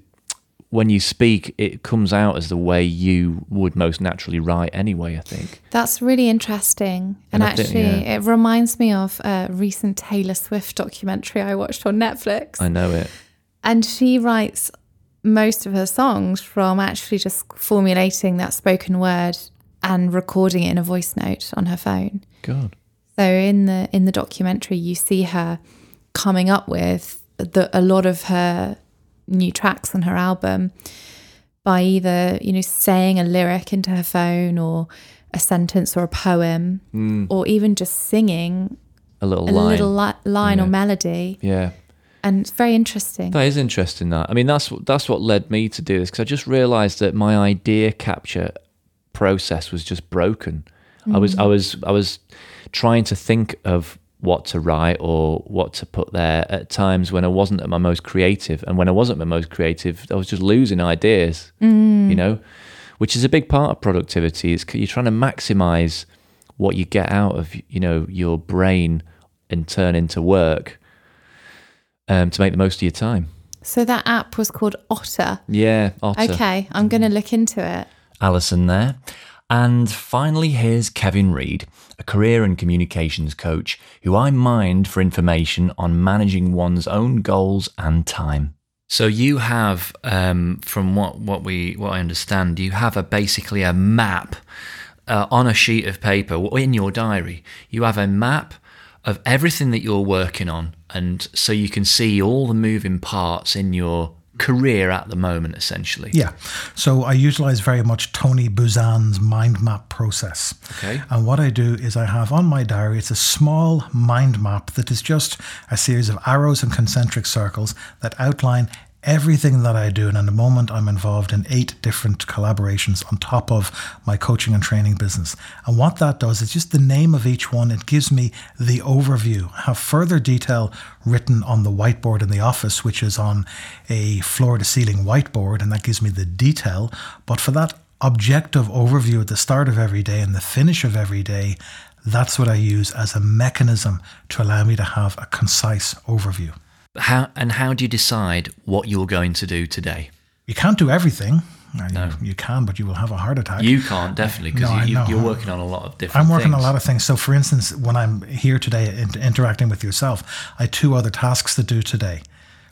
when you speak, it comes out as the way you would most naturally write anyway, I think. That's really interesting. And, and actually, think, yeah. it reminds me of a recent Taylor Swift documentary I watched on Netflix. I know it. And she writes most of her songs from actually just formulating that spoken word and recording it in a voice note on her phone. God. So in the in the documentary, you see her coming up with the, a lot of her new tracks on her album by either, you know, saying a lyric into her phone or a sentence or a poem, mm. or even just singing a little a line, little li- line yeah. or melody. Yeah. And it's very interesting. That is interesting, that. I mean, that's, that's what led me to do this, because I just realised that my idea capture process was just broken. Mm. I was I was, I was, trying to think of what to write or what to put there at times when I wasn't at my most creative. And when I wasn't at my most creative, I was just losing ideas, mm. you know, which is a big part of productivity. It's, you're trying to maximise what you get out of, you know, your brain and turn into work. Um, to make the most of your time. So that app was called Otter. Yeah, Otter. Okay, I'm going to look into it. Alison there. And finally, here's Kevin Reed, a career and communications coach who I mined for information on managing one's own goals and time. So you have, um, from what, what we what I understand, you have a basically a map uh, on a sheet of paper or in your diary. You have a map of everything that you're working on, and so you can see all the moving parts in your career at the moment, essentially. Yeah. So I utilize very much Tony Buzan's mind map process. Okay. And what I do is I have on my diary, it's a small mind map that is just a series of arrows and concentric circles that outline everything that I do. And at the moment, I'm involved in eight different collaborations on top of my coaching and training business. And what that does is just the name of each one. It gives me the overview. I have further detail written on the whiteboard in the office, which is on a floor to ceiling whiteboard. And that gives me the detail. But for that objective overview at the start of every day and the finish of every day, that's what I use as a mechanism to allow me to have a concise overview. How and how do you decide what you're going to do today? You can't do everything. No. You, you can, but you will have a heart attack. You can't, definitely, because no, you, you're working on a lot of different I'm working things. on a lot of things. So, for instance, when I'm here today in, interacting with yourself, I had two other tasks to do today,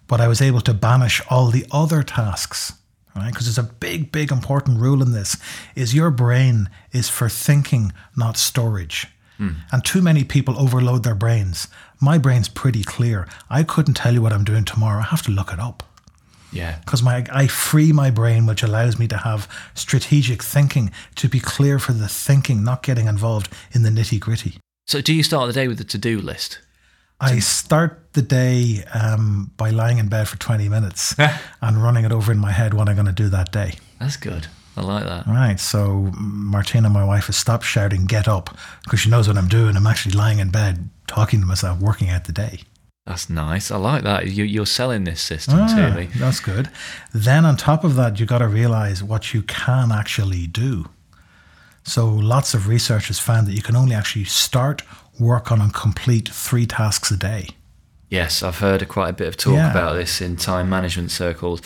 but I was able to banish all the other tasks, right? Because there's a big, big important rule in this, is your brain is for thinking, not storage. Mm. And too many people overload their brains. My brain's pretty clear. I couldn't tell you what I'm doing tomorrow. I have to look it up. Yeah. Because my I free my brain, which allows me to have strategic thinking, to be clear for the thinking, not getting involved in the nitty gritty. So do you start the day with a to-do list? I start the day um, by lying in bed for twenty minutes and running it over in my head what I'm going to do that day. That's good. I like that. Right. So Martina, my wife, has stopped shouting, get up, because she knows what I'm doing. I'm actually lying in bed, talking to myself, working out the day. That's nice. I like that. You, you're selling this system ah, to me. That's good. Then on top of that, you got to realize what you can actually do. So lots of research has found that you can only actually start work on and complete three tasks a day. Yes, I've heard quite a bit of talk yeah. about this in time management circles.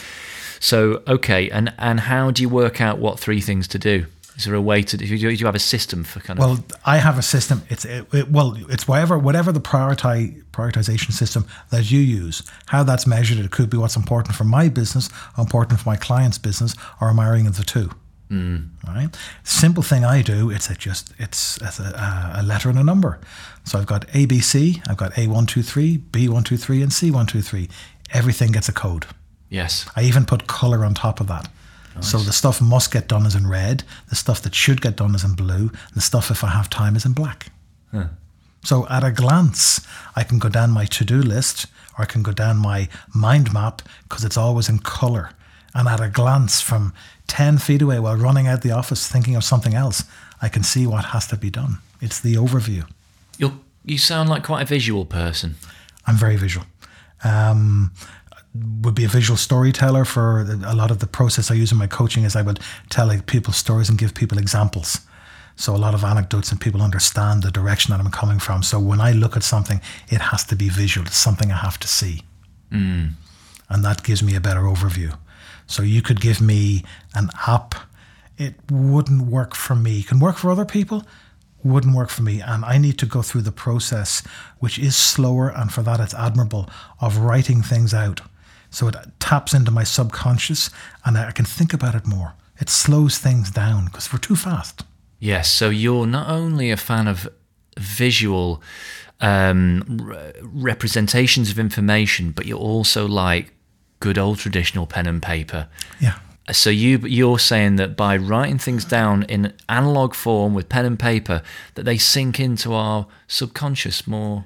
So, okay, and, and how do you work out what three things to do? Is there a way to do you have a system for kind of Well, I have a system. It's it, it, well, it's whatever whatever the prioritize, prioritization system that you use. How that's measured, it could be what's important for my business, important for my client's business, or a marrying of the two. Mm. Right? Simple thing I do, it's a just it's, it's a, a letter and a number. So I've got A, B, C, I've got A one two three, B one two three, and C one two three. Everything gets a code. Yes. I even put colour on top of that. Nice. So the stuff must get done is in red, the stuff that should get done is in blue, and the stuff if I have time is in black. Huh. So at a glance, I can go down my to-do list or I can go down my mind map because it's always in colour. And at a glance from ten feet away while running out the office thinking of something else, I can see what has to be done. It's the overview. You're, you sound like quite a visual person. I'm very visual. Um, would be a visual storyteller for a lot of the process I use in my coaching is I would tell like, people stories and give people examples. So a lot of anecdotes and people understand the direction that I'm coming from. So when I look at something, it has to be visual. It's something I have to see. Mm. And that gives me a better overview. So you could give me an app. It wouldn't work for me. It can work for other people, wouldn't work for me. And I need to go through the process, which is slower. And for that, it's admirable of writing things out. So it taps into my subconscious and I can think about it more. It slows things down because we're too fast. Yes. So you're not only a fan of visual um, re- representations of information, but you're also like good old traditional pen and paper. Yeah. So you, you're saying that by writing things down in analog form with pen and paper, that they sink into our subconscious more.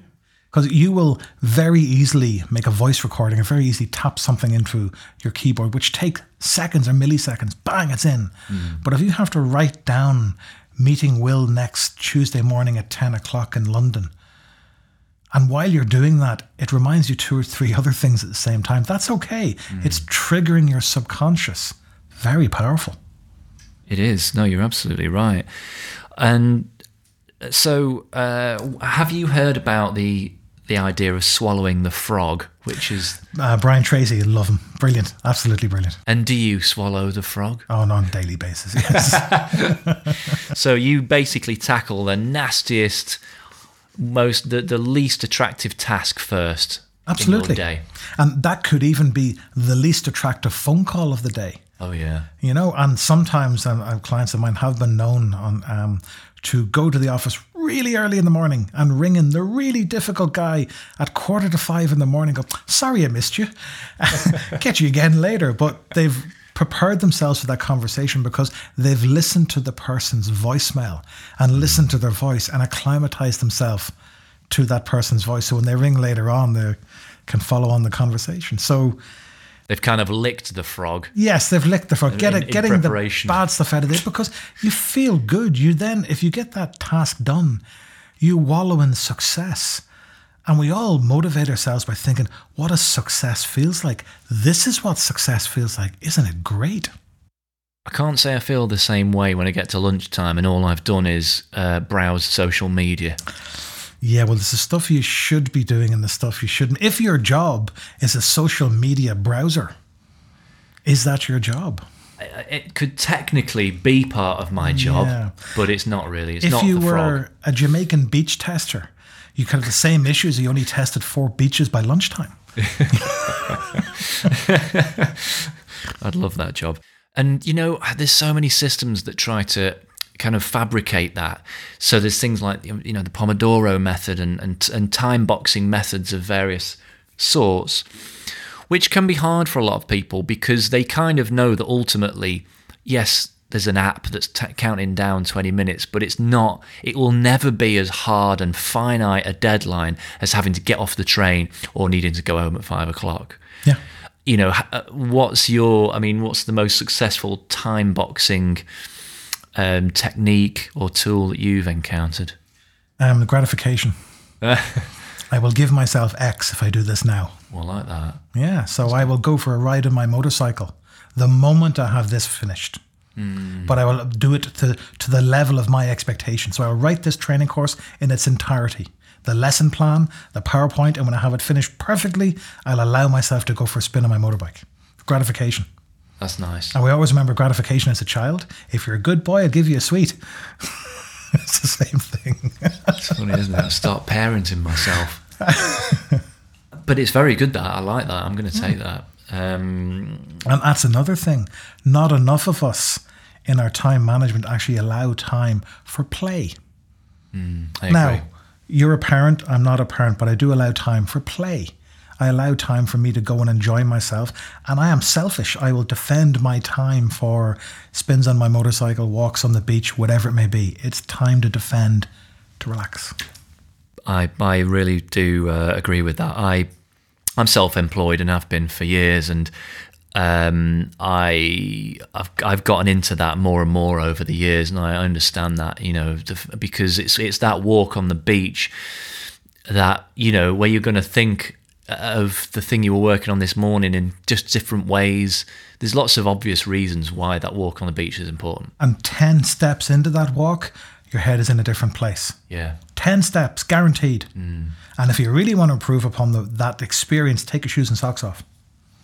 Because you will very easily make a voice recording and very easily tap something into your keyboard, which takes seconds or milliseconds. Bang, it's in. Mm. But if you have to write down meeting Will next Tuesday morning at ten o'clock in London, and while you're doing that, it reminds you two or three other things at the same time. That's okay. Mm. It's triggering your subconscious. Very powerful. It is. No, you're absolutely right. And so uh, have you heard about the the idea of swallowing the frog, which is... Uh, Brian Tracy, love him. Brilliant. Absolutely brilliant. And do you swallow the frog? Oh, no, on a daily basis, yes. So you basically tackle the nastiest... most the, the least attractive task first. Absolutely. In your day. And that could even be the least attractive phone call of the day. Oh yeah. You know, and sometimes um, clients of mine have been known on um, to go to the office really early in the morning and ring in the really difficult guy at quarter to five in the morning. Go, sorry, I missed you. Get you again later. But they've prepared themselves for that conversation because they've listened to the person's voicemail and listened to their voice and acclimatized themselves to that person's voice. So when they ring later on, they can follow on the conversation. So they've kind of licked the frog. Yes, they've licked the frog. Get in, it, in getting the bad stuff out of it because you feel good. You then, if you get that task done, you wallow in success. And we all motivate ourselves by thinking, what a success feels like. This is what success feels like. Isn't it great? I can't say I feel the same way when I get to lunchtime and all I've done is uh, browse social media. Yeah, well, there's the stuff you should be doing and the stuff you shouldn't. If your job is a social media browser, is that your job? It could technically be part of my job, yeah. But it's not really. It's if not the frog. If you were a Jamaican beach tester, you could have the same issues. You only tested four beaches by lunchtime. I'd love that job. And, you know, there's so many systems that try to kind of fabricate that. So there's things like, you know, the Pomodoro method and, and, and time boxing methods of various sorts, which can be hard for a lot of people because they kind of know that ultimately, yes, there's an app that's t- counting down twenty minutes, but it's not, it will never be as hard and finite a deadline as having to get off the train or needing to go home at five o'clock. Yeah. You know, what's your, I mean, what's the most successful time boxing um, technique or tool that you've encountered? Um, the gratification. I will give myself X if I do this now. Well, like that. Yeah. So I will go for a ride on my motorcycle the moment I have this finished. Mm. But I will do it to, to the level of my expectation. So I will write this training course in its entirety. The lesson plan, the PowerPoint, and when I have it finished perfectly, I'll allow myself to go for a spin on my motorbike. Gratification. That's nice. And we always remember gratification as a child. If you're a good boy, I'll give you a sweet. It's the same thing. It's funny, isn't it? I start parenting myself. But it's very good, that. I like that. I'm going to take mm. that. Um, and that's another thing. Not enough of us in our time management actually allow time for play. Mm, I now, agree. You're a parent. I'm not a parent, but I do allow time for play. I allow time for me to go and enjoy myself. And I am selfish. I will defend my time for spins on my motorcycle, walks on the beach, whatever it may be. It's time to defend, to relax. I, I really do uh, agree with that. I... I'm self-employed and have been for years, and um, I I've, I've gotten into that more and more over the years, and I understand that, you know, the, because it's it's that walk on the beach that, you know, where you're going to think of the thing you were working on this morning in just different ways. There's lots of obvious reasons why that walk on the beach is important. And ten steps into that walk, your head is in a different place. Yeah. ten steps, guaranteed. Mm. And if you really want to improve upon the, that experience, take your shoes and socks off.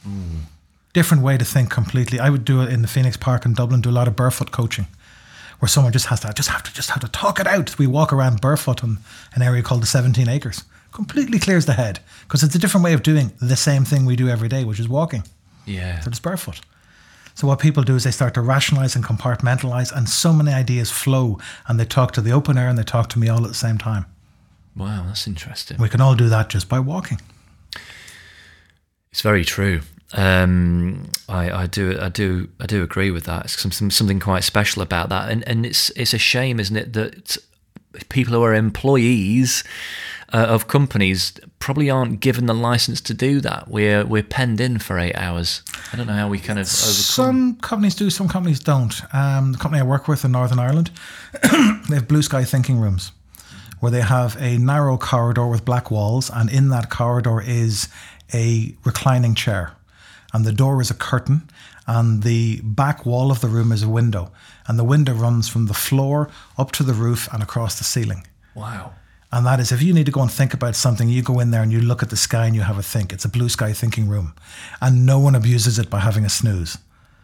Mm. Different way to think completely. I would do it in the Phoenix Park in Dublin, do a lot of barefoot coaching, where someone just has to, just have to, just have to talk it out. We walk around barefoot in an area called the seventeen acres. Completely clears the head, because it's a different way of doing the same thing we do every day, which is walking. Yeah. So it's barefoot. So what people do is they start to rationalize and compartmentalize, and so many ideas flow, and they talk to the open air and they talk to me all at the same time. Wow, that's interesting. We can all do that just by walking. It's very true. Um, I, I do, I do, I do agree with that. It's something, something quite special about that, and and it's it's a shame, isn't it, that people who are employees uh, of companies probably aren't given the license to do that. We're we're penned in for eight hours. I don't know how we kind of overcome. Some companies do, some companies don't. Um, the company I work with in Northern Ireland, they have blue sky thinking rooms, where they have a narrow corridor with black walls, and in that corridor is a reclining chair, and the door is a curtain, and the back wall of the room is a window, and the window runs from the floor up to the roof and across the ceiling. Wow. And that is, if you need to go and think about something, you go in there and you look at the sky and you have a think. It's a blue sky thinking room, and no one abuses it by having a snooze.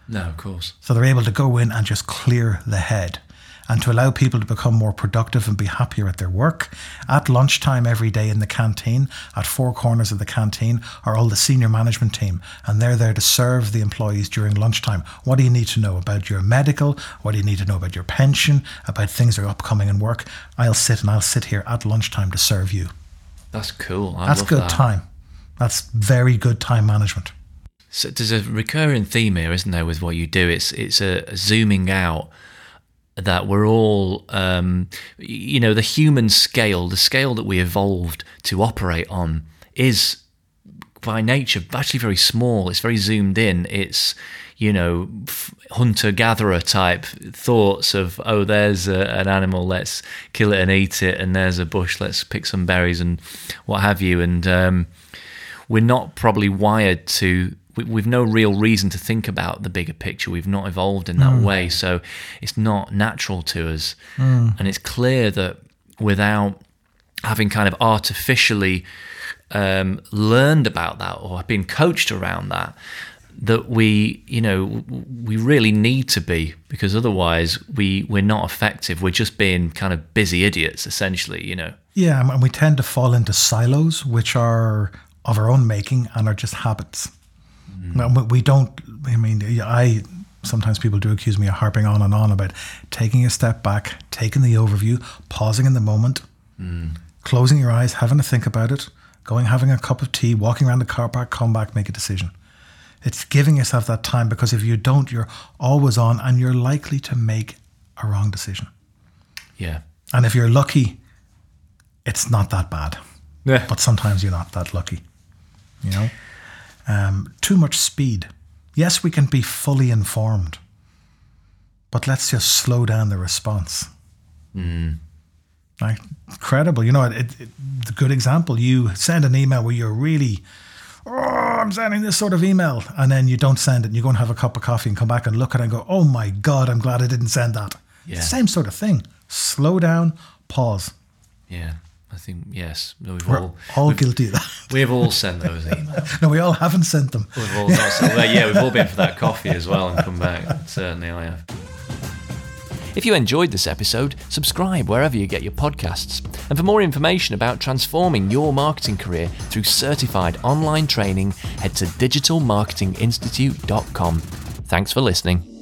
No, of course. So they're able to go in and just clear the head, and to allow people to become more productive and be happier at their work. At lunchtime every day in the canteen, at four corners of the canteen, are all the senior management team, and they're there to serve the employees during lunchtime. What do you need to know about your medical? What do you need to know about your pension? About things that are upcoming in work? I'll sit and I'll sit here at lunchtime to serve you. That's cool. I That's love good that. time. That's very good time management. So there's a recurring theme here, isn't there, with what you do? It's it's a, a zooming out. That we're all, um, you know, the human scale, the scale that we evolved to operate on is by nature actually very small. It's very zoomed in. It's, you know, hunter-gatherer type thoughts of, oh, there's a, an animal, let's kill it and eat it. And there's a bush, let's pick some berries and what have you. And um, we're not probably wired to... We've no real reason to think about the bigger picture. We've not evolved in that mm. way. So it's not natural to us. Mm. And it's clear that without having kind of artificially um, learned about that or been coached around that, that we, you know, we really need to be, because otherwise we, we're not effective. We're just being kind of busy idiots, essentially, you know. Yeah, and we tend to fall into silos, which are of our own making and are just habits. Mm. We don't, I mean, I, sometimes people do accuse me of harping on and on about taking a step back, taking the overview, pausing in the moment, mm. closing your eyes, having to think about it, going, having a cup of tea, walking around the car park, come back, make a decision. It's giving yourself that time, because if you don't, you're always on and you're likely to make a wrong decision. Yeah. And if you're lucky, it's not that bad. Yeah. But sometimes you're not that lucky, you know? Um, too much speed. Yes, we can be fully informed, but let's just slow down the response. Mm. Like, incredible. You know, it, it, the good example, you send an email where you're really, oh, I'm sending this sort of email, and then you don't send it, and you go and have a cup of coffee and come back and look at it and go, oh my God, I'm glad I didn't send that. Yeah. Same sort of thing. Slow down, pause. Yeah. I think, yes. No, we've We're all, all we've, guilty of that. We've all sent those emails. No, we all haven't sent them. We've all not sent them. Yeah, we've all been for that coffee as well and come back. Certainly I have. If you enjoyed this episode, subscribe wherever you get your podcasts. And for more information about transforming your marketing career through certified online training, head to digital marketing institute dot com. Thanks for listening.